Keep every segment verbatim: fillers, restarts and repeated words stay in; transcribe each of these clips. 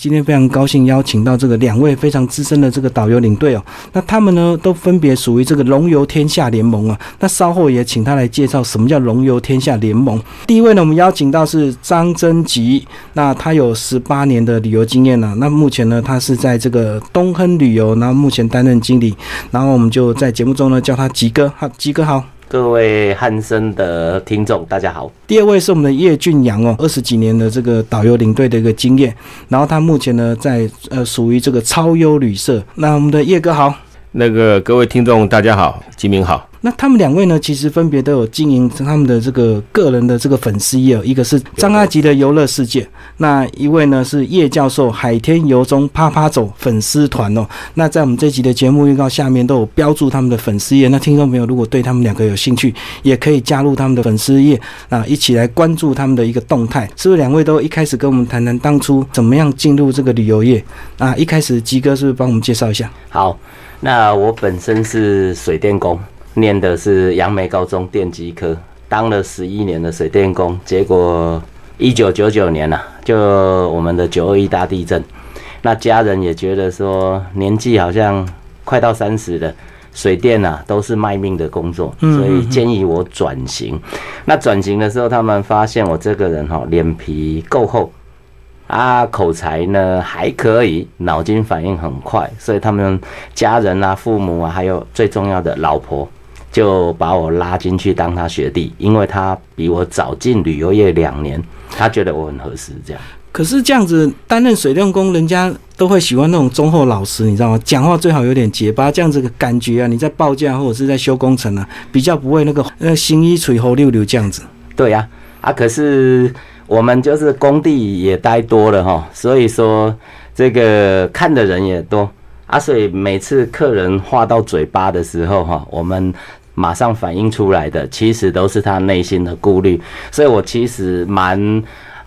今天非常高兴邀请到这个两位非常资深的这个导游领队哦，那他们呢都分别属于这个龙游天下联盟啊。那稍后也请他来介绍什么叫龙游天下联盟。第一位呢，我们邀请到是张真吉，那他有十八年的旅游经验啊，那目前呢他是在这个东亨旅游，然后目前担任经理，然后我们就在节目中呢叫他吉哥。好，吉哥好。各位汉声的听众大家好。第二位是我们的叶俊阳哦，二十几年的这个导游领队的一个经验，然后他目前呢在呃属于这个超优旅社。那我们的叶哥好。那个各位听众大家好，吉明好。那他们两位呢其实分别都有经营他们的这个个人的这个粉丝页，一个是张阿吉的游乐世界，那一位呢是叶教授海天游中啪啪走粉丝团哦。那在我们这集的节目预告下面都有标注他们的粉丝页，那听众朋友如果对他们两个有兴趣也可以加入他们的粉丝页啊，一起来关注他们的一个动态。是不是两位都一开始跟我们谈谈当初怎么样进入这个旅游业啊？一开始吉哥是不是帮我们介绍一下？好，那我本身是水电工，念的是杨梅高中电机科，当了十一年的水电工，结果一九九九年啊，就我们的九二一大地震，那家人也觉得说年纪好像快到三十了，水电啊都是卖命的工作，所以建议我转型。嗯嗯嗯那转型的时候他们发现我这个人齁、哦、脸皮够厚啊，口才呢还可以，脑筋反应很快，所以他们家人啊父母啊还有最重要的老婆就把我拉进去当他学弟，因为他比我早进旅游业两年，他觉得我很合适这样。可是这样子担任水电工，人家都会喜欢那种忠厚老实，你知道吗？讲话最好有点结巴，这样子的感觉啊，你在报价或者是在修工程啊，比较不会那个呃行医垂喉溜溜这样子。对啊，啊可是我们就是工地也待多了哈，所以说这个看的人也多啊，所以每次客人话到嘴巴的时候哈，我们马上反映出来的，其实都是他内心的顾虑，所以我其实蛮，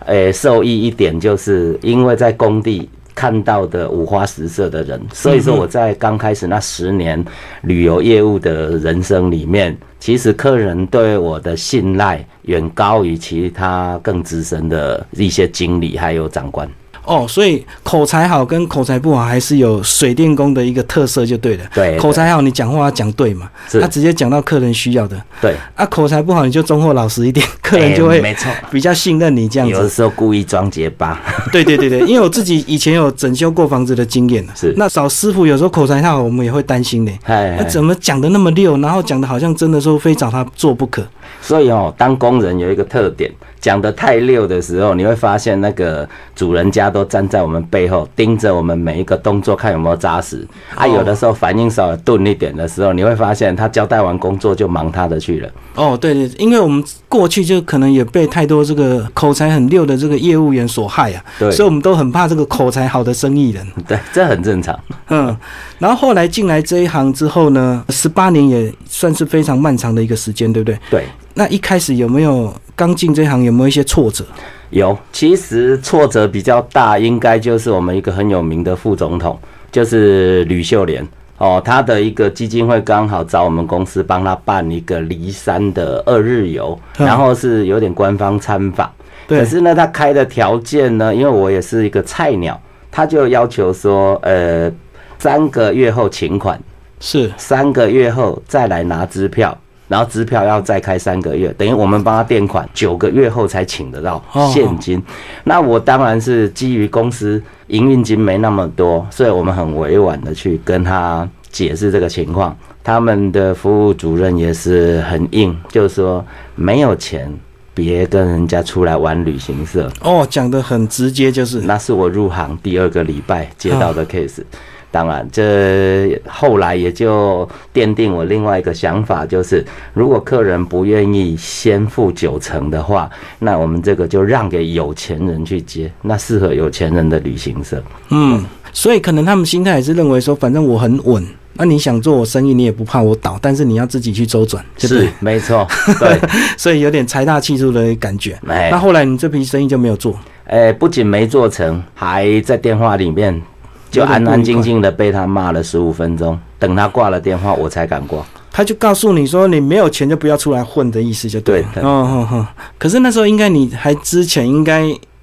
诶、欸，受益一点，就是因为在工地看到的五花十色的人，所以说我在刚开始那十年旅游业务的人生里面，其实客人对我的信赖远高于其他更资深的一些经理还有长官。哦，所以口才好跟口才不好还是有水电工的一个特色就对了。对, 对，口才好你讲话要讲对嘛，他、啊、直接讲到客人需要的。对，啊，口才不好你就忠厚老实一点，客人就会比较信任你这样子。欸、有的时候故意装结巴。对对对对，因为我自己以前有整修过房子的经验是，那找师傅有时候口才好，我们也会担心的。哎，怎么讲的那么溜，然后讲的好像真的说非找他做不可。所以哦，当工人有一个特点，讲得太溜的时候，你会发现那个主人家都站在我们背后盯着我们每一个动作看有没有扎实啊。有的时候反应稍微钝一点的时候，你会发现他交代完工作就忙他的去了。哦，对对，因为我们过去就可能也被太多这个口才很溜的这个业务员所害啊，对，所以我们都很怕这个口才好的生意人。对，这很正常。嗯，然后后来进来这一行之后呢，十八年也算是非常漫长的一个时间，对不对？对。那一开始有没有刚进这行有没有一些挫折？有，其实挫折比较大，应该就是我们一个很有名的副总统，就是吕秀莲哦，他的一个基金会刚好找我们公司帮他办一个梨山的二日游，嗯、然后是有点官方参访。对。可是呢，他开的条件呢，因为我也是一个菜鸟，他就要求说，呃，三个月后请款，是三个月后再来拿支票。然后支票要再开三个月，等于我们帮他垫款，九个月后才请得到现金。Oh. 那我当然是基于公司营运金没那么多，所以我们很委婉的去跟他解释这个情况。他们的服务主任也是很硬，就是说没有钱别跟人家出来玩旅行社。哦，讲得很直接就是。那是我入行第二个礼拜接到的 case。Oh.当然这后来也就奠定我另外一个想法，就是如果客人不愿意先付九成的话，那我们这个就让给有钱人去接，那适合有钱人的旅行社。嗯，所以可能他们心态也是认为说反正我很稳，那、啊、你想做我生意你也不怕我倒，但是你要自己去周转。是没错，对。所以有点财大气粗的感觉。那后来你这批生意就没有做？欸、不仅没做成，还在电话里面就安安静静的被他骂了十五分钟，等他挂了电话我才敢挂。他就告诉你说你没有钱就不要出来混的意思就对了。对。哦哦哦。可是那时候应该你还之前应该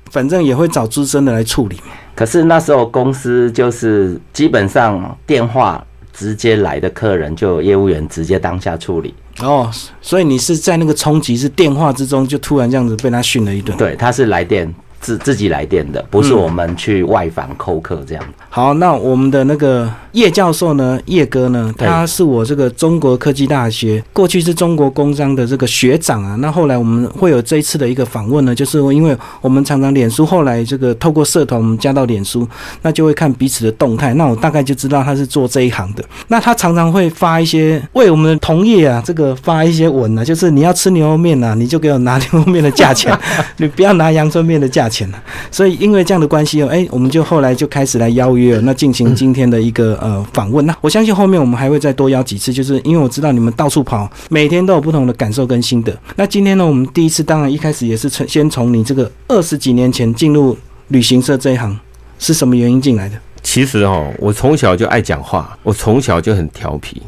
反正也会找资深的来处理。可是那时候公司就是基本上电话直接来的客人，就有业务员直接当下处理。哦，所以你是在那个冲击是电话之中，就突然这样子被他训了一顿。对，他是来电自自己来电的，不是我们去外访扣客这样、嗯。好，那我们的那个叶教授呢，叶哥呢，他是我这个中国科技大学过去是中国工商的这个学长啊。那后来我们会有这一次的一个访问呢，就是因为我们常常脸书后来这个透过社团我们加到脸书，那就会看彼此的动态。那我大概就知道他是做这一行的。那他常常会发一些为我们的同业啊，这个发一些文啊，就是你要吃牛肉面啊，你就给我拿牛肉面的价钱，你不要拿阳春面的价钱。所以因为这样的关系、哦欸、我们就后来就开始来邀约、哦、那进行今天的一个呃访问。那我相信后面我们还会再多邀几次，就是因为我知道你们到处跑，每天都有不同的感受跟心得。那今天呢，我们第一次当然一开始也是先从你这个二十几年前进入旅行社这一行是什么原因进来的。其实、哦、我从小就爱讲话，我从小就很调皮，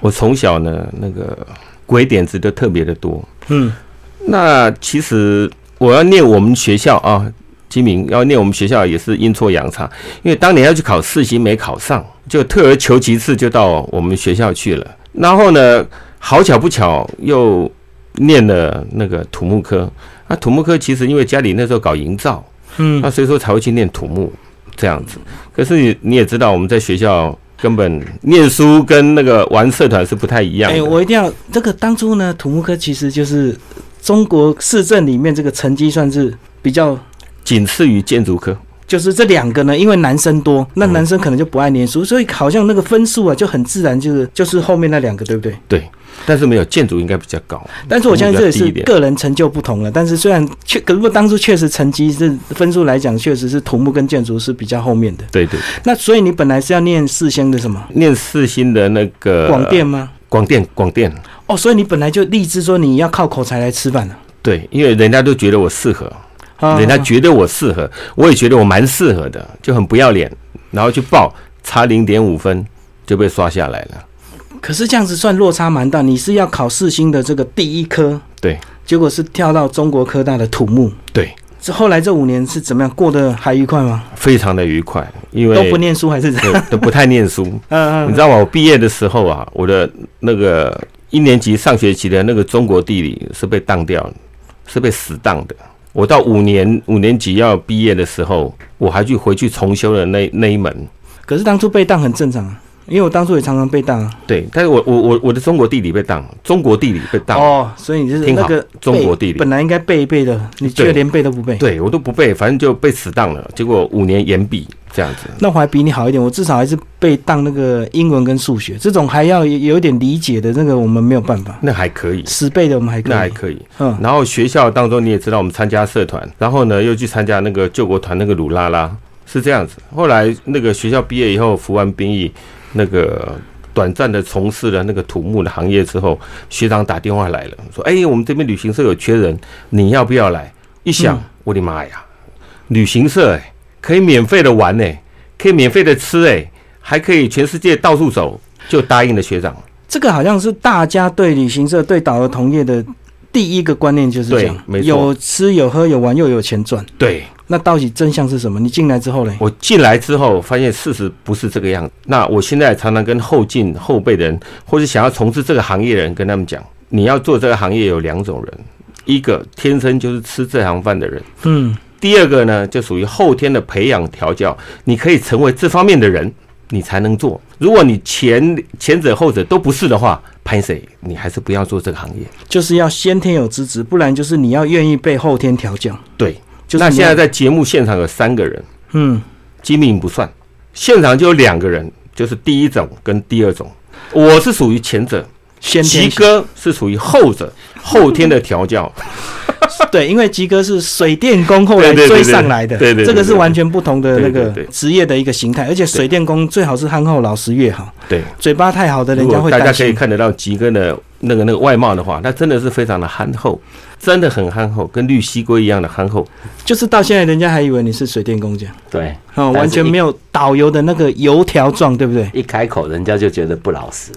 我从小呢那个鬼点子就特别的多。嗯，那其实我要念我们学校啊，金明要念我们学校也是阴错阳差，因为当年要去考四星没考上，就退而求其次就到我们学校去了。然后呢，好巧不巧又念了那个土木科啊，土木科其实因为家里那时候搞营造，嗯，那所以说才会去念土木这样子。可是你也知道我们在学校根本念书跟那个玩社团是不太一样的。哎、欸，我一定要这个当初呢，土木科其实就是中国市政里面这个成绩算是比较仅次于建筑科，就是这两个呢，因为男生多，那男生可能就不爱念书，嗯、所以好像那个分数啊就很自然就是就是后面那两个，对不对？对，但是没有建筑应该比较高，但是我相信这也是个人成就不同了。但是虽然确，可是当初确实成绩是分数来讲，确实是土木跟建筑是比较后面的。对 对, 對。那所以你本来是要念四星的什么？念四星的那个广电吗？广电，广电。哦，所以你本来就立志说你要靠口才来吃饭了、啊。对，因为人家都觉得我适合，啊、人家觉得我适合，我也觉得我蛮适合的，就很不要脸，然后去报差 零点五 分就被刷下来了。可是这样子算落差蛮大，你是要考世新的这个第一科，对，结果是跳到中国科大的土木，对。后来这五年是怎么样过得还愉快吗？非常的愉快，因为都不念书还是这样，都不太念书。嗯嗯，你知道吗？我毕业的时候啊，我的那个一年级上学期的那个中国地理是被当掉的，是被死当的。我到五年五年级要毕业的时候，我还去回去重修了那那一门。可是当初被当很正常啊。因为我当初也常常被当、啊，对，但是我我我我的中国地理被当，中国地理被当哦，所以你就是那个中国地理本来应该背一背的，你却连背都不背，对，对我都不背，反正就被死当了，结果五年延毕这样子。那我还比你好一点，我至少还是被当那个英文跟数学这种还要有点理解的那个，我们没有办法。那还可以，十倍的我们还可以，那还可以。嗯，然后学校当中你也知道，我们参加社团，然后呢又去参加那个救国团那个鲁拉拉是这样子。后来那个学校毕业以后服完兵役。那个短暂的从事了那个土木的行业之后，学长打电话来了，说：“哎、欸，我们这边旅行社有缺人，你要不要来？”一想，嗯、我的妈呀，旅行社、欸、可以免费的玩哎、欸，可以免费的吃哎、欸，还可以全世界到处走，就答应了学长。这个好像是大家对旅行社、对导游同业的第一个观念就是这样，有吃有喝有玩又有钱赚。对。那到底真相是什么？你进来之后嘞？我进来之后发现事实不是这个样子。那我现在常常跟后进后辈的人，或是想要从事这个行业的人，跟他们讲，你要做这个行业有两种人，一个天生就是吃这行饭的人，嗯，第二个呢就属于后天的培养调教，你可以成为这方面的人，你才能做。如果你前前者后者都不是的话，拍谁你还是不要做这个行业。就是要先天有资质，不然就是你要愿意被后天调教。对。那现在在节目现场有三个人，嗯，机敏不算，现场就有两个人，就是第一种跟第二种。我是属于前者，吉哥是属于后者，后天的调教。对，因为吉哥是水电工后来追上来的，对对，这个是完全不同的那个职业的一个形态，而且水电工最好是憨厚老实越好。对，嘴巴太好的人家会担心。大家可以看得到吉哥的那个那个外貌的话，他真的是非常的憨厚，真的很憨厚，跟绿西龟一样的憨厚。就是到现在人家还以为你是水电工匠，对，哦，完全没有导游的那个油条状，对不对？一开口人家就觉得不老实。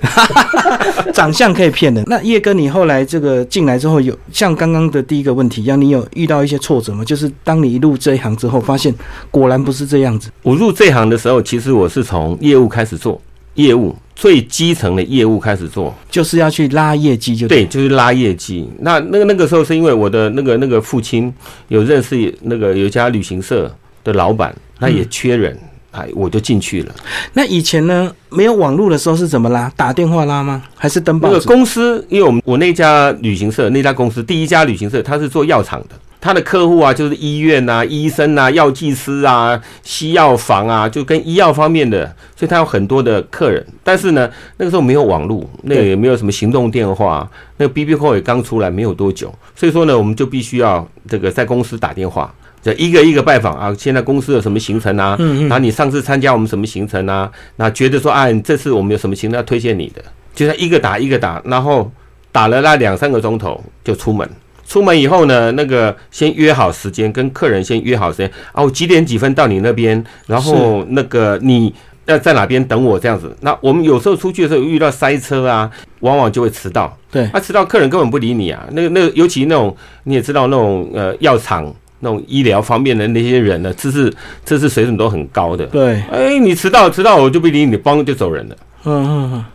长相可以骗人。那叶哥，你后来这个进来之后有像刚刚的第一个问题一样，你有遇到一些挫折吗？就是当你一入这一行之后，发现果然不是这样子。我入这一行的时候，其实我是从业务开始做，业务最基层的业务开始做，就是要去拉业绩，就对，就是拉业绩。那那个那个时候是因为我的那个那个父亲有认识那个有一家旅行社的老板，那也缺人。嗯，我就进去了。那以前呢，没有网络的时候是怎么拉？打电话拉吗？还是登报纸？那个公司，因为我们我那家旅行社，那家公司第一家旅行社，它是做药厂的，它的客户啊就是医院啊、医生啊、药剂师啊、西药房啊，就跟医药方面的，所以它有很多的客人。但是呢，那个时候没有网络，那个也没有什么行动电话，那个 B B 扣也刚出来没有多久，所以说呢，我们就必须要这个在公司打电话。一个一个拜访啊，现在公司有什么行程啊？嗯嗯，然后你上次参加我们什么行程啊？那觉得说啊，你这次我们有什么行程要推荐你的？就是一个打一个打，然后打了那两三个钟头就出门。出门以后呢，那个先约好时间，跟客人先约好时间啊，我几点几分到你那边？然后那个你要在哪边等我这样子。那我们有时候出去的时候遇到塞车啊，往往就会迟到。对，啊，迟到客人根本不理你啊。那个那个，尤其那种你也知道那种呃药厂。那种医疗方面的那些人呢，知识知识水准都很高的。对，哎、欸，你迟到迟到，我就不理你，帮就走人了。嗯嗯。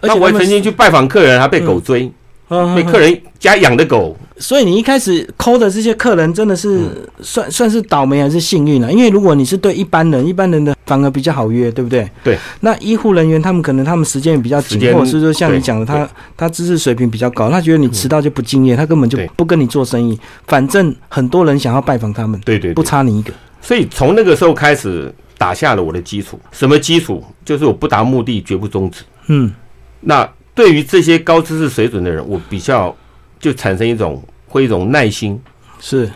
那我还曾经去拜访客人，还被狗追，嗯嗯嗯、被客人家养的狗。所以你一开始抠的这些客人，真的是算、嗯、算是倒霉还是幸运啊？因为如果你是对一般人，一般人的反而比较好约，对不对？对。那医护人员他们可能他们时间也比较紧迫，是说像你讲的，他他知识水平比较高，他觉得你迟到就不敬业，嗯、他根本就不跟你做生意。反正很多人想要拜访他们，对 对, 对，不差你一个。所以从那个时候开始打下了我的基础。什么基础？就是我不达目的绝不终止。嗯。那对于这些高知识水准的人，我比较。就产生一种会一种耐心，是。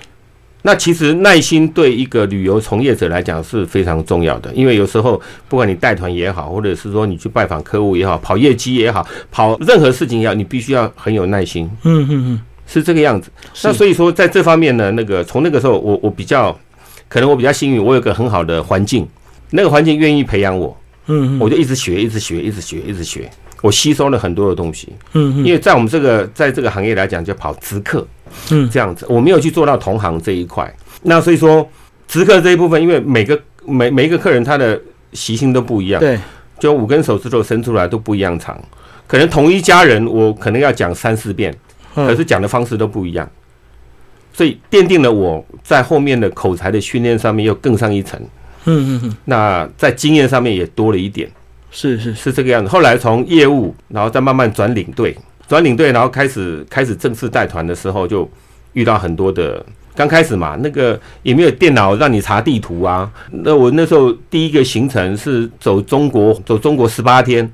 那其实耐心对一个旅游从业者来讲是非常重要的，因为有时候不管你带团也好，或者是说你去拜访客户也好，跑业绩也好，跑任何事情也好，你必须要很有耐心。嗯嗯嗯，是这个样子。那所以说在这方面呢，那个从那个时候我我比较，可能我比较幸运，我有个很好的环境，那个环境愿意培养我。嗯，我就一直学，一直学，一直学，一直学。我吸收了很多的东西，嗯，因为在我们这个在这个行业来讲，就跑直客，嗯，这样子，我没有去做到同行这一块。那所以说，直客这一部分，因为每个每每一个客人他的习性都不一样，对，就五根手指头伸出来都不一样长，可能同一家人我可能要讲三四遍，可是讲的方式都不一样，所以奠定了我在后面的口才的训练上面又更上一层，嗯嗯嗯，那在经验上面也多了一点。是是是这个样子。后来从业务，然后再慢慢转领队，转领队，然后开始开始正式带团的时候，就遇到很多的。刚开始嘛，那个也没有电脑让你查地图啊。那我那时候第一个行程是走中国，走中国十八天。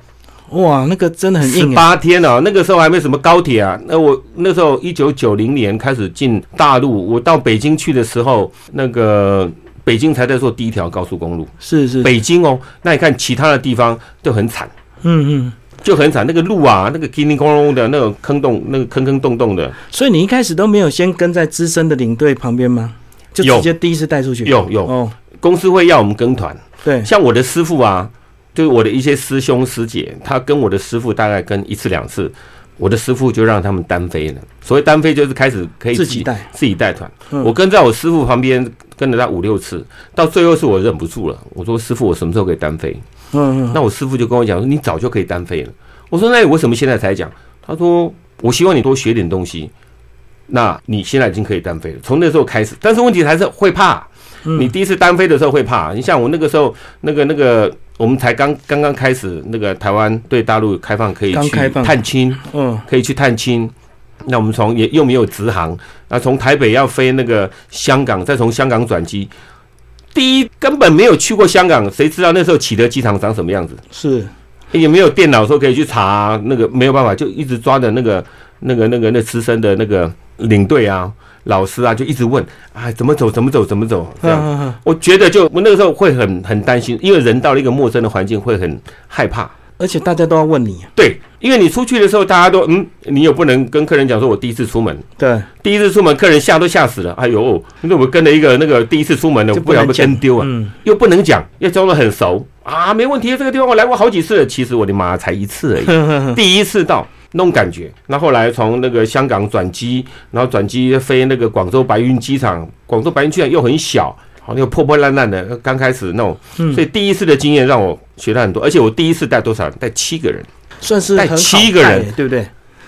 哇，那个真的很硬。十八天啊，那个时候还没什么高铁啊。那我那时候一九九零年开始进大陆，我到北京去的时候，那个。北京才在做第一条高速公路，是是北京哦。那你看其他的地方都很惨，嗯嗯，就很惨。那个路啊，那个叮叮咣咣的，那种坑洞，那个坑坑洞洞的。所以你一开始都没有先跟在资深的领队旁边吗？就直接第一次带出去？有有哦。公司会要我们跟团，对，像我的师傅啊，就是我的一些师兄师姐，他跟我的师傅大概跟一次两次。我的师傅就让他们单飞了，所谓单飞就是开始可以自己带自己带团。我跟在我师傅旁边跟了他五六次，到最后是我忍不住了，我说师傅，我什么时候可以单飞？嗯嗯，那我师傅就跟我讲说，你早就可以单飞了。我说那我为什么现在才讲？他说我希望你多学点东西，那你现在已经可以单飞了，从那时候开始。但是问题还是会怕，你第一次单飞的时候会怕。你像我那个时候，那个那个。我们才刚刚刚开始，那个台湾对大陆开放可以去探亲，嗯，可以去探亲。那我们从也又没有直航，那从台北要飞那个香港，再从香港转机。第一，根本没有去过香港，谁知道那时候启德机场长什么样子？是，也没有电脑说可以去查、啊，那个没有办法，就一直抓着那个那个那个那资深的那个领队啊。老师啊，就一直问啊，怎么走，怎么走，怎么走？这样，啊、我觉得就我那个时候会很很担心，因为人到了一个陌生的环境会很害怕，而且大家都要问你、啊。对，因为你出去的时候，大家都嗯，你也不能跟客人讲说，我第一次出门。对，第一次出门，客人吓都吓死了。哎呦，那我跟了一个那个第一次出门的，我不要被跟丢啊，嗯、又不能讲，要装得很熟啊，没问题，这个地方我来过好几次了，其实我的妈才一次而已，第一次到。那种感觉。那后来从那个香港转机，然后转机飞那个广州白云机场，广州白云机场又很小，好那个破破烂烂的，刚开始那种，所以第一次的经验让我学到很多。而且我第一次带多少人？带七个人，算是带七个人，对不对？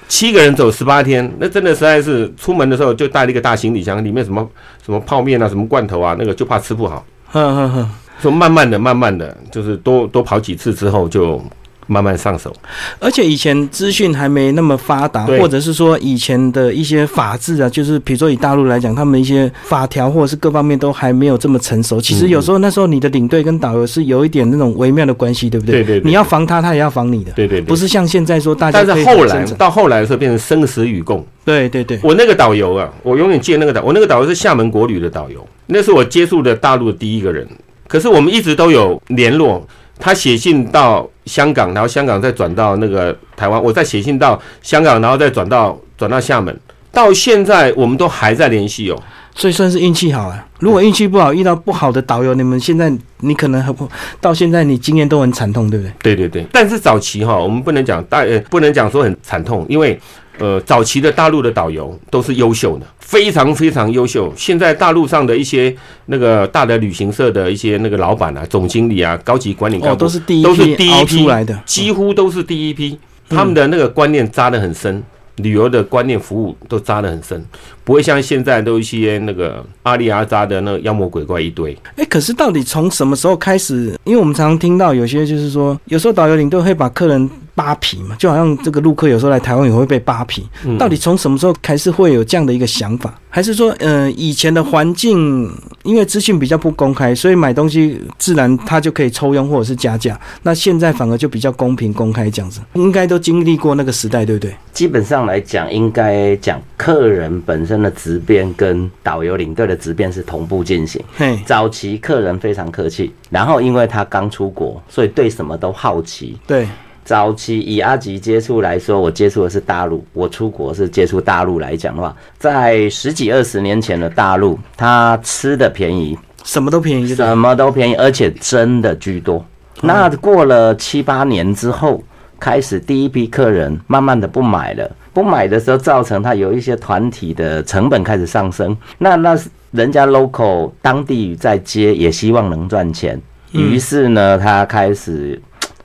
七个人走十八天，那真的实在是出门的时候就带了一个大行李箱，里面什么什么泡面啊，什么罐头啊，那个就怕吃不好。嗯嗯嗯，说慢慢的、慢慢的，就是多多跑几次之后就慢慢上手。而且以前资讯还没那么发达，或者是说以前的一些法制啊，就是比如说以大陆来讲，他们一些法条或者是各方面都还没有这么成熟。其实有时候那时候你的领队跟导游是有一点那种微妙的关系，对不对？对对对，你要防他，他也要防你的。对对对，不是像现在说大家。但是后来到后来的时候变成生死与共。对对对，我那个导游啊，我永远记得那个导，我那个导游是厦门国旅的导游，那是我接触的大陆的第一个人。可是我们一直都有联络，他写信到香港，然后香港再转到那个台湾，我再写信到香港，然后再转到转到厦门，到现在我们都还在联系哦。所以算是运气好了。如果运气不好，遇到不好的导游，你们现在你可能到现在你经验都很惨痛，对不对？对对对。但是早期哈、哦，我们不能讲大、呃，不能讲说很惨痛，因为呃，早期的大陆的导游都是优秀的，非常非常优秀。现在大陆上的一些那个大的旅行社的一些那个老板啊、总经理啊、高级管理干部、哦、都是第一批，都是第一批出来的，几乎都是第一批。嗯、他们的那个观念扎得很深，旅游的观念、服务都扎得很深，不会像现在都一些那个阿里阿扎的那个妖魔鬼怪一堆。哎、欸，可是到底从什么时候开始？因为我们常常听到有些就是说，有时候导游领队会把客人扒皮嘛，就好像这个陆客有时候来台湾也会被扒皮。嗯、到底从什么时候开始会有这样的一个想法？还是说，呃，以前的环境因为资讯比较不公开，所以买东西自然它就可以抽佣或者是加价。那现在反而就比较公平公开这样子，应该都经历过那个时代，对不对？基本上来讲，应该讲客人本身的质变跟导游领队的质变是同步进行。早期客人非常客气，然后因为他刚出国，所以对什么都好奇。对。早期以阿吉接触来说，我接触的是大陆，我出国是接触大陆来讲的话，在十几二十年前的大陆，它吃的便宜，什么都便宜，什么都便宜，而且真的居多。嗯、那过了七八年之后，开始第一批客人慢慢的不买了，不买的时候造成它有一些团体的成本开始上升，那那人家 local 当地在接也希望能赚钱，于是呢，他开始。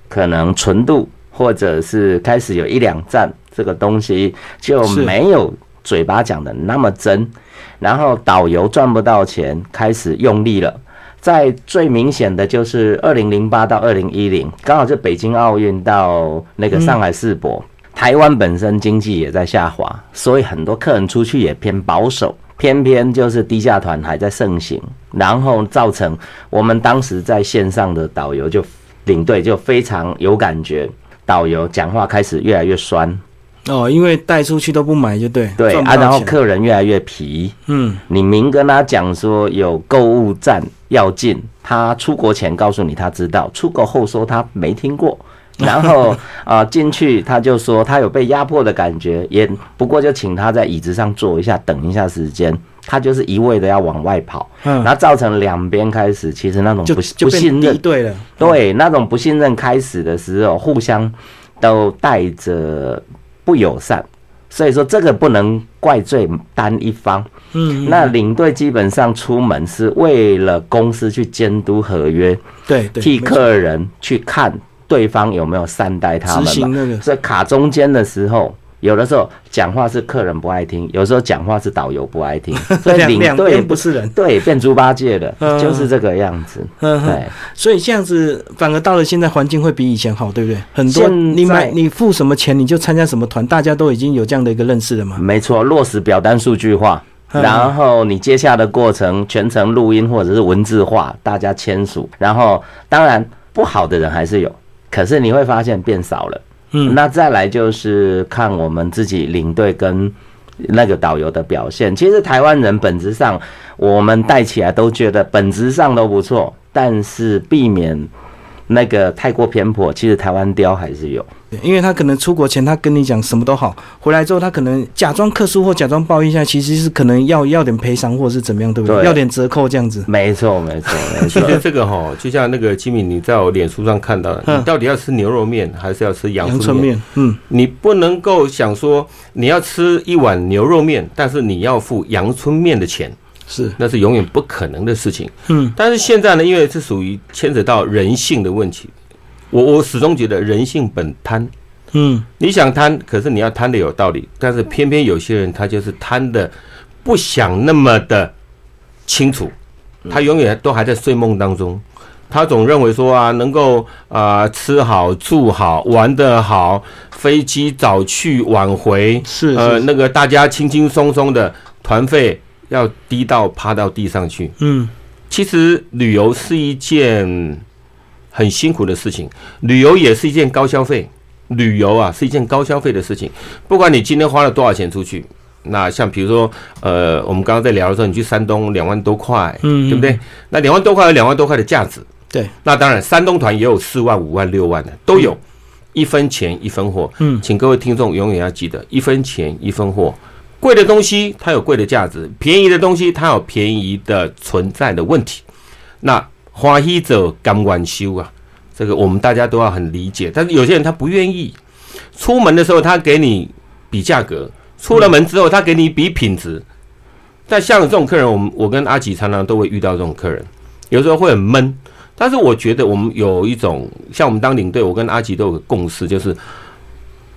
可能纯度或者是开始有一两站，这个东西就没有嘴巴讲的那么真，然后导游赚不到钱，开始用力了。在最明显的就是二零零八到二零一零，刚好是北京奥运到那个上海世博，嗯、台湾本身经济也在下滑，所以很多客人出去也偏保守。偏偏就是低价团还在盛行，然后造成我们当时在线上的导游就领队就非常有感觉，导游讲话开始越来越酸哦，因为带出去都不买就对对啊，然后客人越来越皮，嗯，你明跟他讲说有购物站要进，他出国前告诉你他知道，出国后说他没听过。然后啊，进、呃、去他就说他有被压迫的感觉，也不过就请他在椅子上坐一下，等一下时间。他就是一味的要往外跑，嗯、然后造成两边开始其实那种 不, 不信任，对了，对那种不信任开始的时候，互相都带着不友善，所以说这个不能怪罪单一方。嗯，那领队基本上出门是为了公司去监督合约，对，对替客人去看。对方有没有善待他们嘛？所以卡中间的时候，有的时候讲话是客人不爱听，有时候讲话是导游不爱听，所以领队不是人，对，变猪八戒了，嗯、就是这个样子。嗯、对，所以这样子反而到了现在环境会比以前好，对不对？很多你买你付什么钱你就参加什么团，大家都已经有这样的一个认识了嘛。没错，落实表单数据化。然后你接下的过程全程录音或者是文字化，大家签署。然后当然不好的人还是有。可是你会发现变少了，嗯，那再来就是看我们自己领队跟那个导游的表现。其实台湾人本质上，我们带起来都觉得本质上都不错，但是避免那个太过偏颇，其实台湾雕还是有。因为他可能出国前他跟你讲什么都好，回来之后他可能假装客诉或假装抱怨一下，其实是可能要要点赔偿或是怎么样，对不 对, 对要点折扣这样子。没错没错没错。其实这个齁，就像那个金敏你在我脸书上看到的，你到底要吃牛肉面还是要吃洋春面？嗯，你不能够想说你要吃一碗牛肉面，但是你要付洋春面的钱，是，那是永远不可能的事情。嗯，但是现在呢，因为是属于牵扯到人性的问题，我我始终觉得人性本贪。嗯，你想贪，可是你要贪的有道理，但是偏偏有些人他就是贪的不想那么的清楚，他永远都还在睡梦当中。他总认为说啊，能够啊、呃、吃好住好玩得好，飞机早去晚回，是呃那个大家轻轻松松的，团费要低到趴到地上去。嗯，其实旅游是一件很辛苦的事情，旅游也是一件高消费，旅游啊是一件高消费的事情。不管你今天花了多少钱出去，那像比如说呃，我们刚刚在聊的时候，你去山东两万多块，嗯，对不对？那两万多块有两万多块的价值，对。那当然，山东团也有四万、五万、六万的都有，一分钱一分货。嗯，请各位听众永远要记得，一分钱一分货。贵的东西它有贵的价值，便宜的东西它有便宜的存在的问题。那欢喜者甘愿受啊，这个我们大家都要很理解。但是有些人他不愿意，出门的时候他给你比价格，出了门之后他给你比品质。但像这种客人，我们我跟阿吉常常都会遇到这种客人，有时候会很闷。但是我觉得我们有一种，像我们当领队，我跟阿吉都有个共识，就是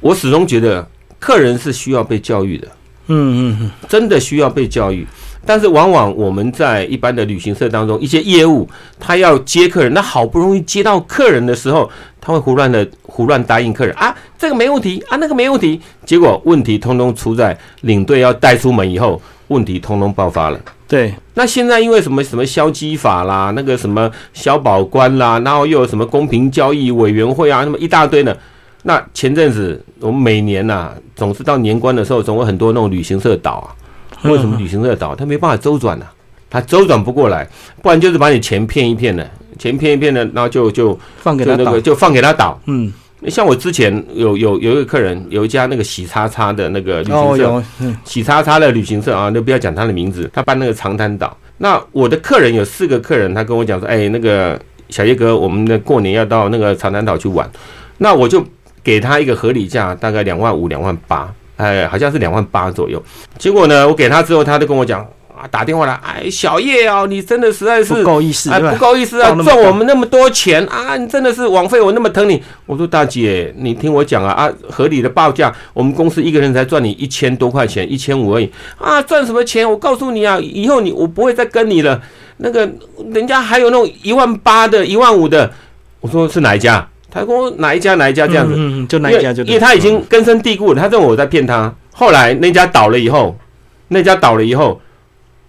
我始终觉得客人是需要被教育的。嗯嗯，真的需要被教育，但是往往我们在一般的旅行社当中，一些业务他要接客人，那好不容易接到客人的时候，他会胡乱的胡乱答应客人啊，这个没问题啊，那个没问题，结果问题通通出在领队要带出门以后，问题通通爆发了。对，那现在因为什么什么消基法啦，那个什么消保官啦，然后又有什么公平交易委员会啊，那么一大堆呢。那前阵子我们每年啊，总是到年关的时候，总有很多那种旅行社倒啊。为什么旅行社倒？他没办法周转啊，他周转不过来，不然就是把你钱骗一骗的，钱骗一骗的，然后就就放给他倒，就放给他倒。嗯，像我之前有有有一个客人，有一家那个喜叉叉的那个旅行社，喜叉叉的旅行社啊，就不要讲他的名字，他办那个长滩岛。那我的客人有四个客人，他跟我讲说，哎，那个小叶哥，我们的过年要到那个长滩岛去玩，那我就给他一个合理价，大概两万五、两万八，哎，好像是两万八左右。结果呢，我给他之后，他就跟我讲啊，打电话来，哎，小叶哦，你真的实在是不够意思，哎，不够意思啊，赚我们那么多钱啊，你真的是枉费我那么疼你。我说大姐，你听我讲啊，啊，合理的报价，我们公司一个人才赚你一千多块钱，一千五而已啊，赚什么钱？我告诉你啊，以后你我不会再跟你了。那个人家还有那种一万八的、一万五的，我说是哪一家？他跟我哪一家哪一家这样子，嗯嗯，就哪一家就，因为他已经根深蒂固了，他认为我在骗他。后来那家倒了以后，那家倒了以后，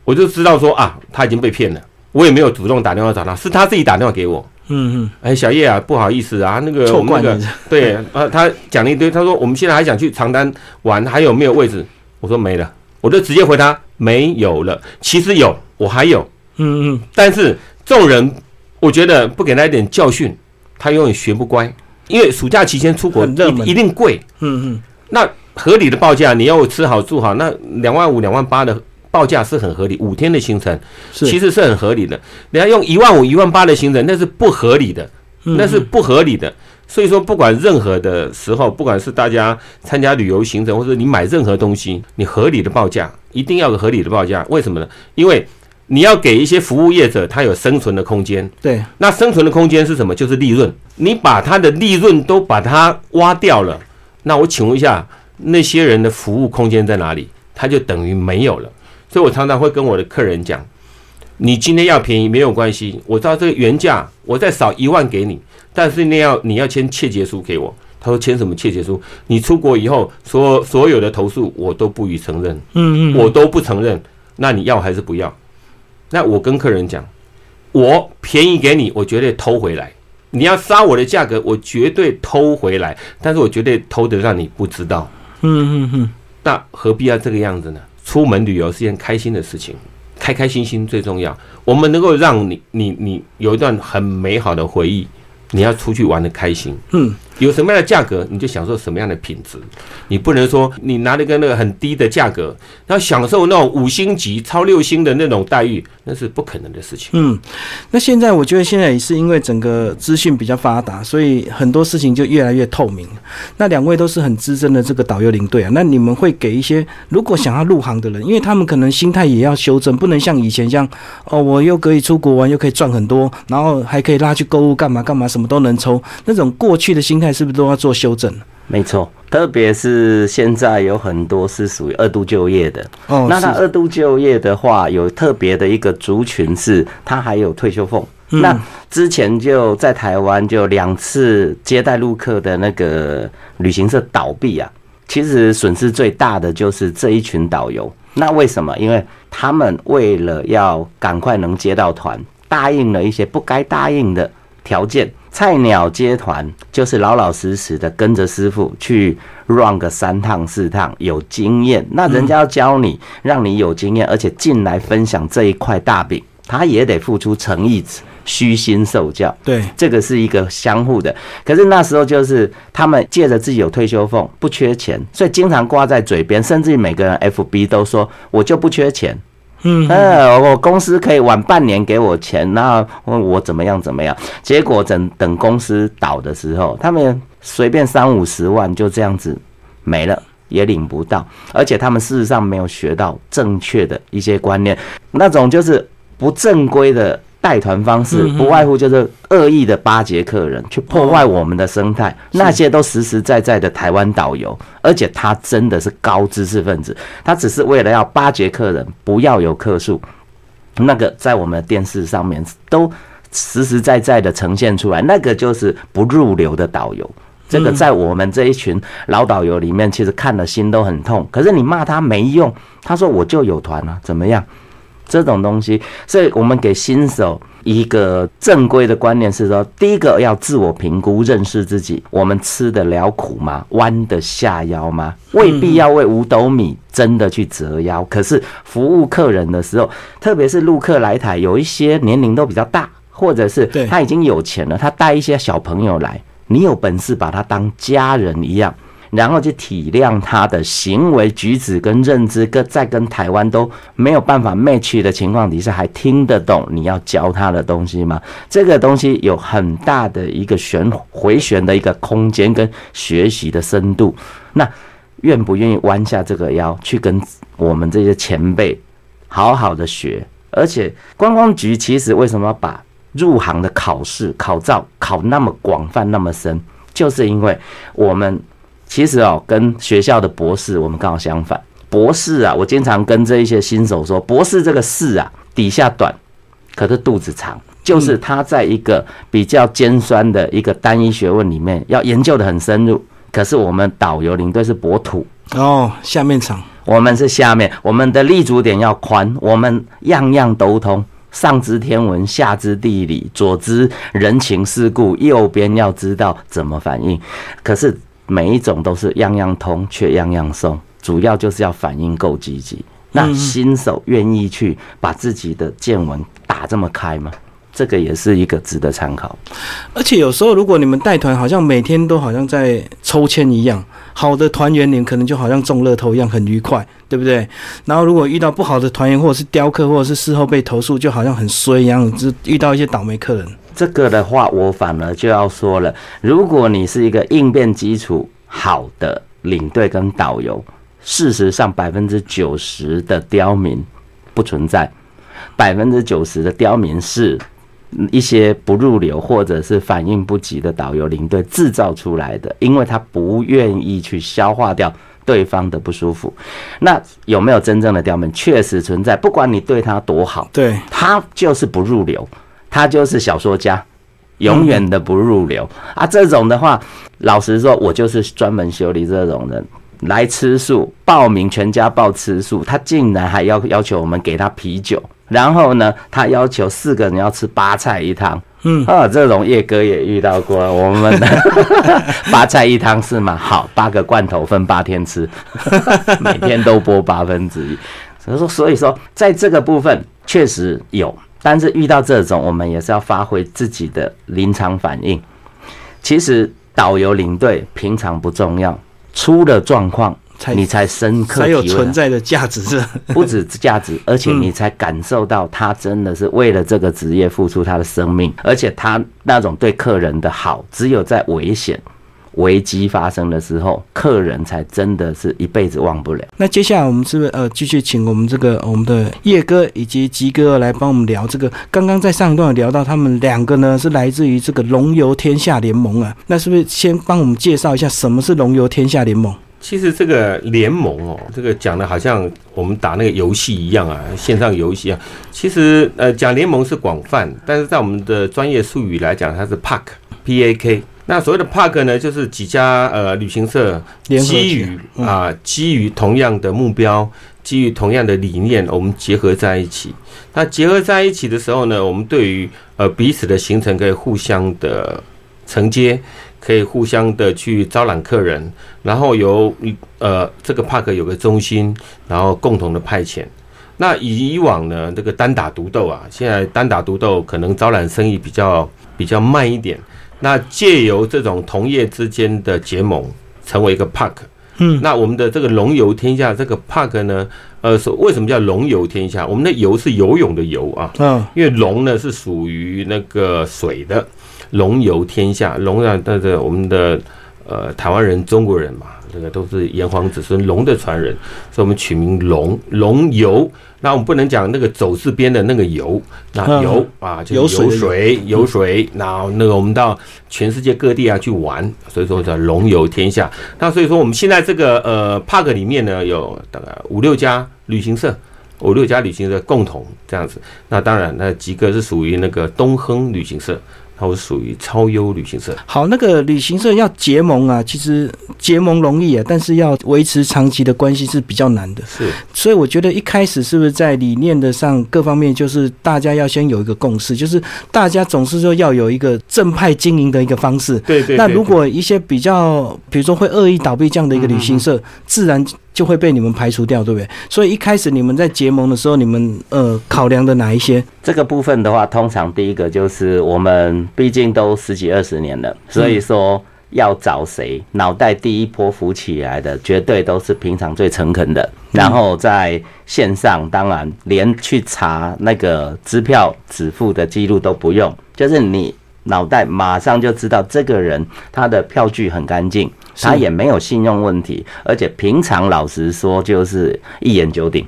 我就知道说啊，他已经被骗了。我也没有主动打电话找他，是他自己打电话给我。嗯嗯，哎，小叶啊，不好意思啊，那个臭惯了，对啊，他讲了一堆，他说我们现在还想去长滩玩，还有没有位置？我说没了，我就直接回他没有了。其实有，我还有，嗯嗯，但是这种人，我觉得不给他一点教训，他永远学不乖。因为暑假期间出国一定贵，嗯嗯，那合理的报价，你要吃好住好，那两万五、两万八的报价是很合理，五天的行程其实是很合理的。你要用一万五、一万八的行程，那是不合理的，那是不合理的。所以说，不管任何的时候，不管是大家参加旅游行程，或者你买任何东西，你合理的报价一定要有合理的报价。为什么呢？因为你要给一些服务业者，他有生存的空间。对，那生存的空间是什么？就是利润。你把他的利润都把它挖掉了，那我请问一下，那些人的服务空间在哪里？他就等于没有了。所以我常常会跟我的客人讲，你今天要便宜没有关系，我照这个原价，我再少一万给你，但是你要你要签切结书给我。他说签什么切结书？你出国以后所所有的投诉我都不予承认，嗯嗯，我都不承认。那你要还是不要？那我跟客人讲，我便宜给你，我绝对偷回来。你要杀我的价格，我绝对偷回来，但是我绝对偷的让你不知道。嗯嗯嗯，那何必要这个样子呢？出门旅游是件开心的事情，开开心心最重要。我们能够让你你你有一段很美好的回忆，你要出去玩的开心。嗯，有什么样的价格你就享受什么样的品质，你不能说你拿了一个那个很低的价格，然后享受那种五星级超六星的那种待遇，那是不可能的事情。嗯，那现在我觉得现在也是因为整个资讯比较发达，所以很多事情就越来越透明。那两位都是很资深的这个导游领队啊，那你们会给一些如果想要入行的人，因为他们可能心态也要修正，不能像以前这样哦，我又可以出国玩，又可以赚很多，然后还可以拉去购物干嘛干嘛，什么都能抽，那种过去的心态是不是都要做修正？没错，特别是现在有很多是属于二度就业的。哦，那他二度就业的话，有特别的一个族群是，他还有退休俸。嗯，那之前就在台湾就两次接待陆客的那个旅行社倒闭啊，其实损失最大的就是这一群导游。那为什么？因为他们为了要赶快能接到团，答应了一些不该答应的条件。菜鸟接团就是老老实实的跟着师傅去 run 个三趟四趟，有经验。那人家要教你，让你有经验，而且进来分享这一块大饼，他也得付出诚意，虚心受教。对，这个是一个相互的。可是那时候就是他们借着自己有退休俸，不缺钱，所以经常挂在嘴边，甚至于每个人 F B 都说我就不缺钱。嗯，呃，我公司可以晚半年给我钱，那我怎么样怎么样？结果等等公司倒的时候，他们随便三五十万就这样子没了，也领不到，而且他们事实上没有学到正确的一些观念，那种就是不正规的带团方式，不外乎就是恶意的巴结客人，去破坏我们的生态，那些都实实在在的台湾导游，而且他真的是高知识分子，他只是为了要巴结客人，不要有客诉，那个在我们的电视上面都实实在在的呈现出来，那个就是不入流的导游。这个在我们这一群老导游里面，其实看了心都很痛，可是你骂他没用，他说我就有团啊，怎么样？这种东西，所以我们给新手一个正规的观念是说，第一个要自我评估，认识自己，我们吃得了苦吗？弯得下腰吗？未必要为五斗米真的去折腰。可是服务客人的时候，特别是陆客来台，有一些年龄都比较大，或者是他已经有钱了，他带一些小朋友来，你有本事把他当家人一样。然后去体谅他的行为举止跟认知，跟在跟台湾都没有办法 match 的情况底下，还听得懂你要教他的东西吗？这个东西有很大的一个旋回旋的一个空间跟学习的深度。那愿不愿意弯下这个腰去跟我们这些前辈好好的学？而且观光局其实为什么要把入行的考试、考照考那么广泛、那么深，就是因为我们。其实哦，跟学校的博士我们刚好相反。博士啊，我经常跟这一些新手说，博士这个士啊，底下短，可是肚子长，就是他在一个比较尖酸的一个单一学问里面，要研究的很深入。可是我们导游领队是博土哦，下面长，我们是下面，我们的立足点要宽，我们样样都通。上知天文，下知地理，左知人情世故，右边要知道怎么反应。可是。每一种都是样样通，却样样松，主要就是要反应够积极。那新手愿意去把自己的见闻打这么开吗？这个也是一个值得参考。而且有时候，如果你们带团，好像每天都好像在抽签一样，好的团员你可能就好像中乐透一样，很愉快，对不对？然后如果遇到不好的团员，或者是刁客，或者是事后被投诉，就好像很衰一样，就遇到一些倒霉客人。这个的话，我反而就要说了，如果你是一个应变基础好的领队跟导游，事实上 百分之九十 的刁民不存在， 百分之九十 的刁民是一些不入流或者是反应不及的导游领队制造出来的，因为他不愿意去消化掉对方的不舒服。那有没有真正的刁民？确实存在，不管你对他多好，对，他就是不入流。他就是小说家，永远的不入流啊！这种的话，老实说，我就是专门修理这种人。来吃素，报名全家报吃素，他竟然还要要求我们给他啤酒，然后呢，他要求四个人要吃八菜一汤。嗯啊，这种叶哥也遇到过，我们的八菜一汤是吗？好，八个罐头分八天吃，每天都剥八分之一。所以说，所以说，在这个部分确实有。但是遇到这种，我们也是要发挥自己的临场反应。其实导游领队平常不重要，出了状况你才深刻体会，才有存在的价值是不止价值，而且你才感受到他真的是为了这个职业付出他的生命，而且他那种对客人的好，只有在危险危机发生的时候，客人才真的是一辈子忘不了。那接下来我们是不是呃继续请我们这个我们的叶哥以及吉哥来帮我们聊这个？刚刚在上一段有聊到他们两个呢是来自于这个龙游天下联盟啊，那是不是先帮我们介绍一下什么是龙游天下联盟？其实这个联盟哦，这个讲的好像我们打那个游戏一样啊，线上游戏啊。其实呃讲联盟是广泛，但是在我们的专业术语来讲，它是 P A C P A K。那所谓的 P A C 呢，就是几家呃旅行社基于啊、呃、基于同样的目标，基于同样的理念，我们结合在一起。那结合在一起的时候呢，我们对于呃彼此的行程可以互相的承接。可以互相的去招揽客人，然后由呃这个 P A C 有个中心，然后共同的派遣。那以往呢，这个单打独斗啊，现在单打独斗可能招揽生意比较比较慢一点。那借由这种同业之间的结盟，成为一个 P A C。嗯，那我们的这个龙游天下这个 P A C 呢，呃，为什么叫龙游天下？我们的游是游泳的游啊，嗯，因为龙呢是属于那个水的。龙游天下，龙啊，那个我们的呃台湾人、中国人嘛，这个都是炎黄子孙，龙的传人，所以我们取名龙龙游。那我们不能讲那个走字边的那个游，那游啊，就游水游水。那那个我们到全世界各地啊去玩，所以说叫龙游天下。那所以说我们现在这个呃 P A C 里面呢，有大概五六家旅行社。五六家旅行社共同这样子，那当然，那吉哥是属于那个东亨旅行社，它是属于超优旅行社。好，那个旅行社要结盟啊，其实结盟容易啊，但是要维持长期的关系是比较难的。是，所以我觉得一开始是不是在理念的上各方面，就是大家要先有一个共识，就是大家总是说要有一个正派经营的一个方式。对 对, 對。那如果一些比较，比如说会恶意倒闭这样的一个旅行社，嗯、自然。就会被你们排除掉，对不对？所以一开始你们在结盟的时候，你们呃考量的哪一些？这个部分的话，通常第一个就是我们毕竟都十几二十年了，所以说要找谁脑袋第一波浮起来的，绝对都是平常最诚恳的。然后在线上，当然连去查那个支票支付的记录都不用，就是你脑袋马上就知道这个人他的票据很干净。他也没有信用问题，而且平常老实说就是一言九鼎。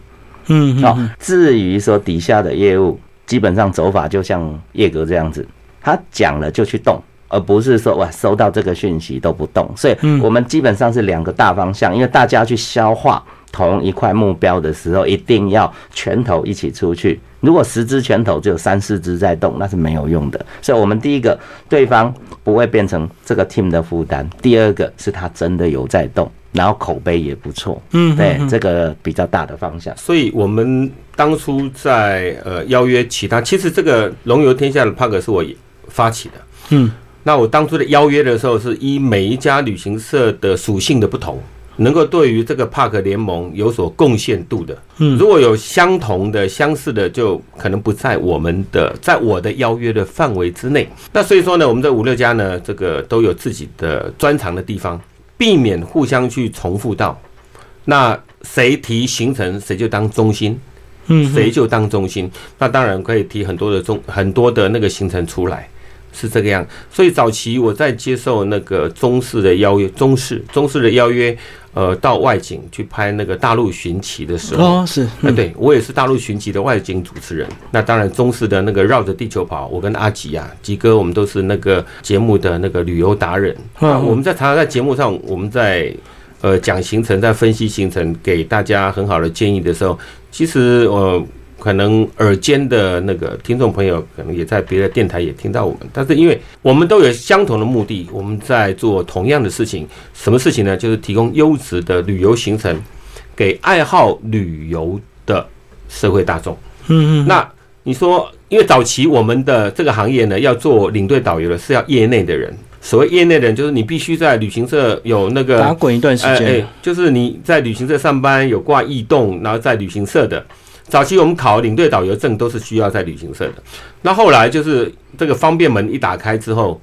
嗯, 嗯, 嗯、哦、至于说底下的业务，基本上走法就像叶哥这样子，他讲了就去动，而不是说哇收到这个讯息都不动。所以我们基本上是两个大方向，因为大家去消化同一块目标的时候，一定要拳头一起出去。如果十只拳头只有三四只在动，那是没有用的。所以我们第一个，对方不会变成这个 team 的负担；第二个是他真的有在动，然后口碑也不错。嗯，对，这个比较大的方向。所以我们当初在呃邀约其他，其实这个龙游天下的 P A C 是我发起的。嗯，那我当初的邀约的时候，是依每一家旅行社的属性的不同。能够对于这个 P A C 联盟有所贡献度的，嗯，如果有相同的、相似的，就可能不在我们的，在我的邀约的范围之内。那所以说呢，我们这五六家呢，这个都有自己的专长的地方，避免互相去重复到。那谁提行程，谁就当中心，嗯，谁就当中心。那当然可以提很多的中很多的那个行程出来。是这个样，所以早期我在接受那个中视的邀约，中视中视的邀约，呃，到外景去拍那个大陆巡奇的时候，哦，是，嗯，呃、对我也是大陆巡奇的外景主持人。那当然，中视的那个绕着地球跑，我跟阿吉啊，吉哥，我们都是那个节目的那个旅游达人。啊，我们在常常在节目上，我们在呃讲行程，在分析行程，给大家很好的建议的时候，其实呃。可能耳尖的那个听众朋友，可能也在别的电台也听到我们，但是因为我们都有相同的目的，我们在做同样的事情。什么事情呢？就是提供优质的旅游行程给爱好旅游的社会大众。嗯嗯。那你说，因为早期我们的这个行业呢，要做领队导游的是要业内的人。所谓业内人，就是你必须在旅行社有那个打滚一段时间，哎哎，就是你在旅行社上班有挂异动，然后在旅行社的。早期我们考领队导游证都是需要在旅行社的，那后来就是这个方便门一打开之后，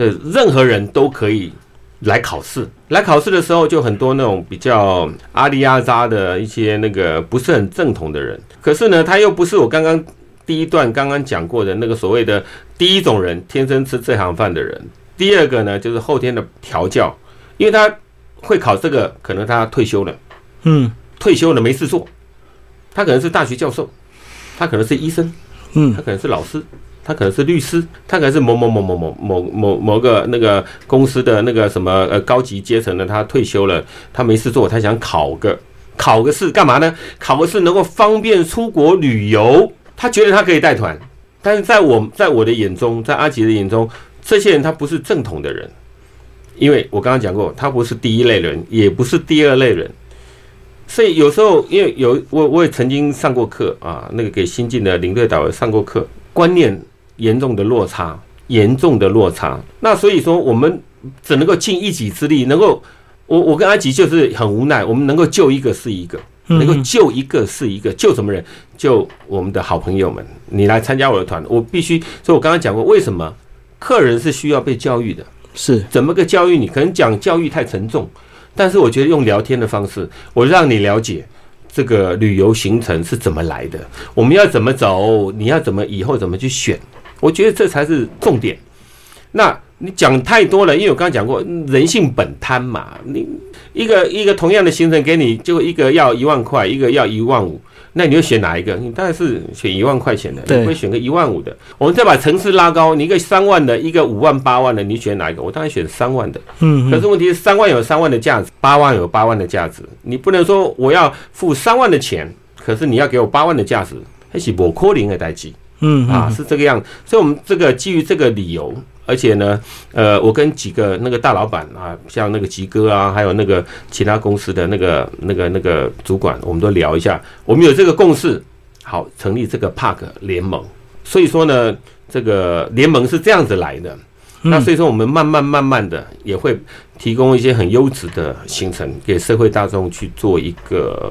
这任何人都可以来考试。来考试的时候，就很多那种比较阿里阿扎的一些那个不是很正统的人，可是呢，他又不是我刚刚第一段刚刚讲过的那个所谓的第一种人，天生吃这行饭的人。第二个呢，就是后天的调教，因为他会考这个，可能他退休了，嗯，退休了没事做，他可能是大学教授，他可能是医生，嗯，他可能是老师。他可能是律师，他可能是某某某某某某某某个那个公司的那个什么呃高级阶层的，他退休了，他没事做，他想考个考个试干嘛呢？考个试能够方便出国旅游，他觉得他可以带团。但是在我在我的眼中，在阿杰的眼中，这些人他不是正统的人，因为我刚刚讲过，他不是第一类人，也不是第二类人。所以有时候因为有我我也曾经上过课啊，那个给新进的领队导游上过课，观念。严重的落差，严重的落差。那所以说，我们只能够尽一己之力，能够，我我跟阿吉就是很无奈，我们能够救一个是一个，能够救一个是一个，救什么人？救我们的好朋友们。你来参加我的团，我必须。所以我刚刚讲过，为什么客人是需要被教育的？是怎么个教育？你可能讲教育太沉重，但是我觉得用聊天的方式，我让你了解。这个旅游行程是怎么来的？我们要怎么走？你要怎么以后怎么去选？我觉得这才是重点。那你讲太多了，因为我刚刚讲过，人性本贪嘛。你一个一个同样的行程给你，就一个要一万块，一个要一万五，那你会选哪一个？你当然是选一万块钱的，你会选个一万五的。我们再把层次拉高，你一个三万的，一个五万八万的，你选哪一个？我当然选三万的。嗯。可是问题是，三万有三万的价值，八万有八万的价值。你不能说我要付三万的钱，可是你要给我八万的价值，那是不可能的代志。嗯啊，是这个样子。所以我们这个基于这个理由。而且呢，呃，我跟几个那个大老板啊，像那个吉哥啊，还有那个其他公司的那个那个那个主管，我们都聊一下，我们有这个共识，好，成立这个 Park 联盟。所以说呢，这个联盟是这样子来的。那所以说，我们慢慢慢慢的也会提供一些很优质的行程给社会大众去做一个。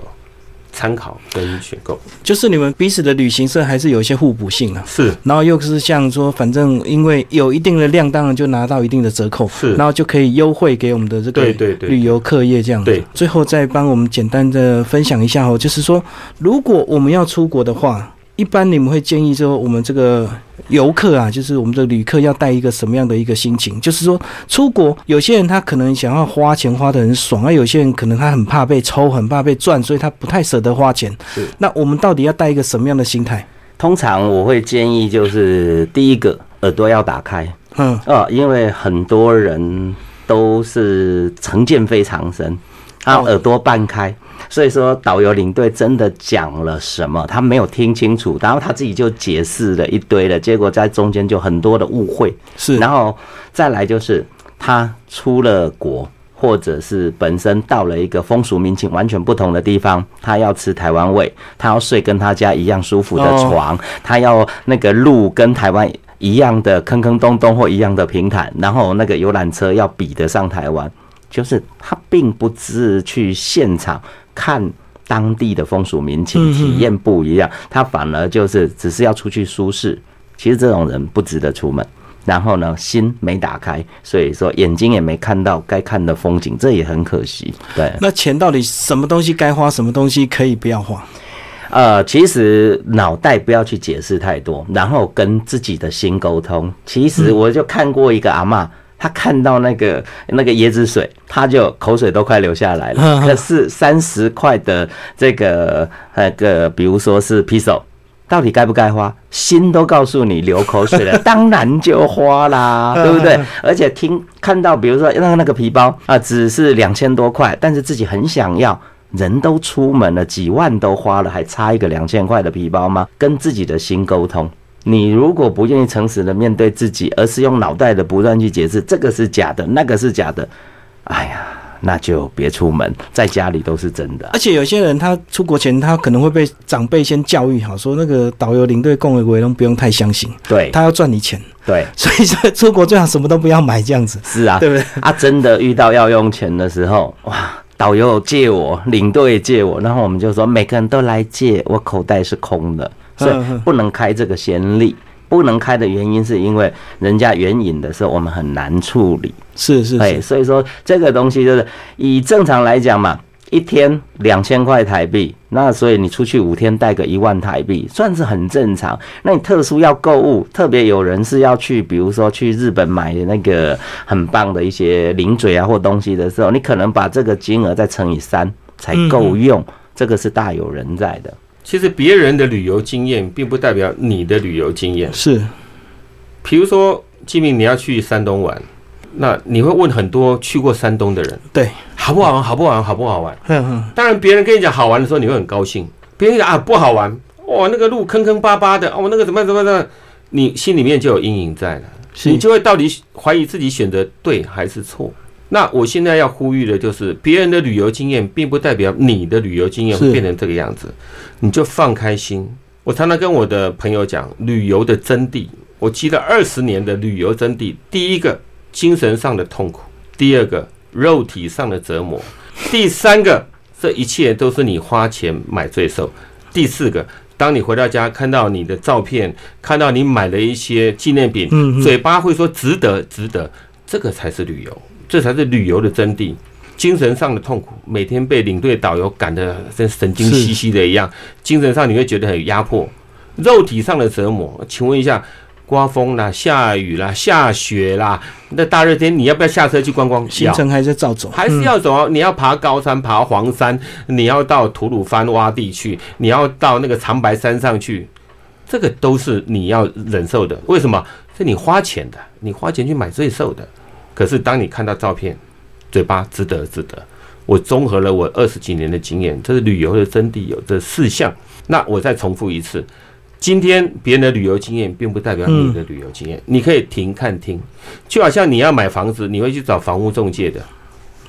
参考跟选购，就是你们彼此的旅行社还是有一些互补性啊。是，然后又是像说，反正因为有一定的量，当然就拿到一定的折扣，是，然后就可以优惠给我们的这个旅游客业这样。对，最后再帮我们简单的分享一下哦，就是说，如果我们要出国的话，一般你们会建议说，我们这个游客啊，就是我们的旅客要带一个什么样的一个心情？就是说，出国有些人他可能想要花钱花得很爽，而有些人可能他很怕被抽，很怕被赚，所以他不太舍得花钱。那我们到底要带一个什么样的心态？通常我会建议就是第一个，耳朵要打开，嗯啊、哦，因为很多人都是成见非常深，他耳朵半开。哦，所以说导游领队真的讲了什么他没有听清楚，然后他自己就解释了一堆了，结果在中间就很多的误会。是，然后再来就是他出了国，或者是本身到了一个风俗民情完全不同的地方，他要吃台湾味，他要睡跟他家一样舒服的床，哦，他要那个路跟台湾一样的坑坑洞洞或一样的平坦，然后那个游览车要比得上台湾，就是他并不是去现场看当地的风俗民情，体验不一样，他反而就是只是要出去舒适。其实这种人不值得出门，然后呢，心没打开，所以说眼睛也没看到该看的风景，这也很可惜。对，那钱到底什么东西该花，什么东西可以不要花？呃，其实脑袋不要去解释太多，然后跟自己的心沟通。其实我就看过一个阿嬷。他看到那个那个椰子水，他就口水都快流下来了。可是三十块的这个那个，比如说是披手，到底该不该花？心都告诉你流口水了，当然就花啦，对不对？而且听看到，比如说那个那个皮包啊，呃，只是两千多块，但是自己很想要。人都出门了，几万都花了，还差一个两千块的皮包吗？跟自己的心沟通。你如果不愿意诚实的面对自己，而是用脑袋的不断去解释这个是假的，那个是假的，哎呀，那就别出门，在家里都是真的。而且有些人他出国前，他可能会被长辈先教育好，说那个导游领队供的鬼东不用太相信，对，他要赚你钱，对，所以说出国最好什么都不要买，这样子是啊，对不对？啊，真的遇到要用钱的时候，哇！导游借我，领队借我，然后我们就说每个人都来借，我口袋是空的，所以不能开这个先例。不能开的原因是因为人家援引的时候我们很难处理，是是是，所以说这个东西就是以正常来讲嘛，一天两千块台币，那所以你出去五天带个一万台币算是很正常。那你特殊要购物，特别有人是要去比如说去日本买那个很棒的一些零嘴啊或东西的时候，你可能把这个金额再乘以三才够用、嗯、这个是大有人在的。其实别人的旅游经验并不代表你的旅游经验，是比如说纪明你要去山东玩，那你会问很多去过山东的人，对，好不好玩好不好玩好不好玩，当然别人跟你讲好玩的时候你会很高兴，别人讲啊不好玩，哇那个路坑坑巴巴的，哦那个怎么怎么的，你心里面就有阴影在了，你就会到底怀疑自己选择对还是错。那我现在要呼吁的就是别人的旅游经验并不代表你的旅游经验会变成这个样子，你就放开心。我常常跟我的朋友讲旅游的真谛，我记了二十年的旅游真谛，第一个精神上的痛苦，第二个肉体上的折磨，第三个这一切都是你花钱买罪受，第四个当你回到家看到你的照片，看到你买了一些纪念品，嘴巴会说值得值得，这个才是旅游，这才是旅游的真谛。精神上的痛苦，每天被领队导游赶得跟神经兮兮的一样，精神上你会觉得很压迫。肉体上的折磨，请问一下刮风啦，下雨啦，下雪啦，那大热天你要不要下车去观光？行程还是照走，还是要走啊、嗯、你要爬高山，爬黄山，你要到吐鲁番洼地去，你要到那个长白山上去，这个都是你要忍受的。为什么？是你花钱的，你花钱去买罪受的。可是当你看到照片，嘴巴值得值得。我综合了我二十几年的经验，这是旅游的真谛，有这四项。那我再重复一次，今天别人的旅游经验并不代表你的旅游经验、嗯、你可以停看听，就好像你要买房子你会去找房屋中介的，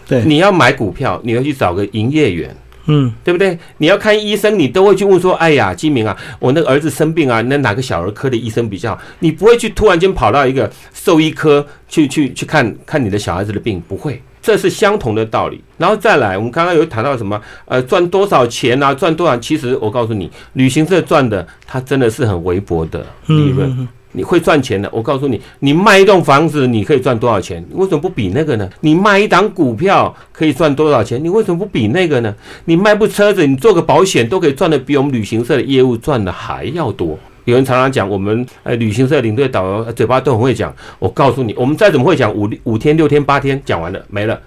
对，你要买股票你会去找个营业员，嗯，对不对？你要看医生你都会去问说，哎呀金明啊，我那个儿子生病啊，那哪个小儿科的医生比较好？你不会去突然间跑到一个兽医科去去去看看你的小孩子的病，不会，这是相同的道理。然后再来我们刚刚有谈到什么呃赚多少钱啊，赚多少，其实我告诉你旅行社赚的它真的是很微薄的利润、嗯嗯嗯、你会赚钱的，我告诉你你卖一栋房子你可以赚多少钱，你为什么不比那个呢？你卖一档股票可以赚多少钱，你为什么不比那个呢？你卖部车子你做个保险都可以赚的比我们旅行社的业务赚的还要多。有人常常讲我们呃旅行社领队导游嘴巴都很会讲，我告诉你我们再怎么会讲，五五天六天八天讲完了没了，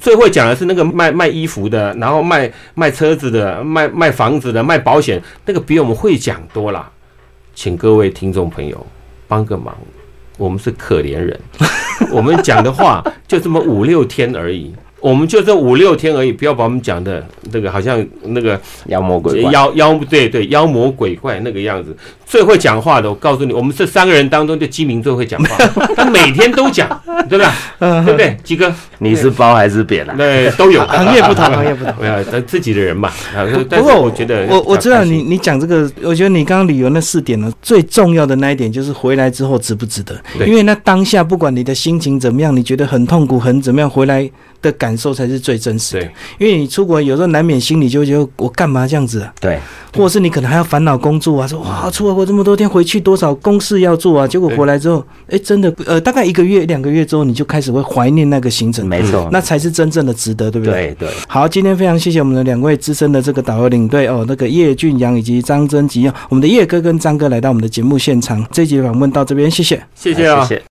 最会讲的是那个卖卖衣服的，然后卖卖车子的，卖卖房子的，卖保险，那个比我们会讲多啦。请各位听众朋友帮个忙，我们是可怜人我们讲的话就这么五六天而已，我们就这五六天而已，不要把我们讲的那个好像那个妖魔鬼怪，妖妖对对妖魔鬼怪那个样子。最会讲话的，我告诉你，我们这三个人当中就基民最会讲话，他每天都讲，对吧？对不对？基哥，你是包还是扁啊？对，都有，行业不同，行业不同。没有，咱自己的人嘛。不过我觉得，我我知道你你讲这个，我觉得你刚刚旅游那四点呢，最重要的那一点就是回来之后值不值得？因为那当下不管你的心情怎么样，你觉得很痛苦，很怎么样，回来的感受才是最真实的。因为你出国有时候难免心里就觉得我干嘛这样子啊？对。或者是你可能还要烦恼工作啊，说哇出国过这么多天，回去多少公事要做啊，结果回来之后，哎，真的呃，大概一个月两个月之后，你就开始会怀念那个行程，没错，那才是真正的值得，对不对？对对。好，今天非常谢谢我们的两位资深的这个导游领队哦，那个叶俊洋以及张真吉，我们的叶哥跟张哥来到我们的节目现场，这一集访问到这边，谢谢，谢谢啊，谢谢。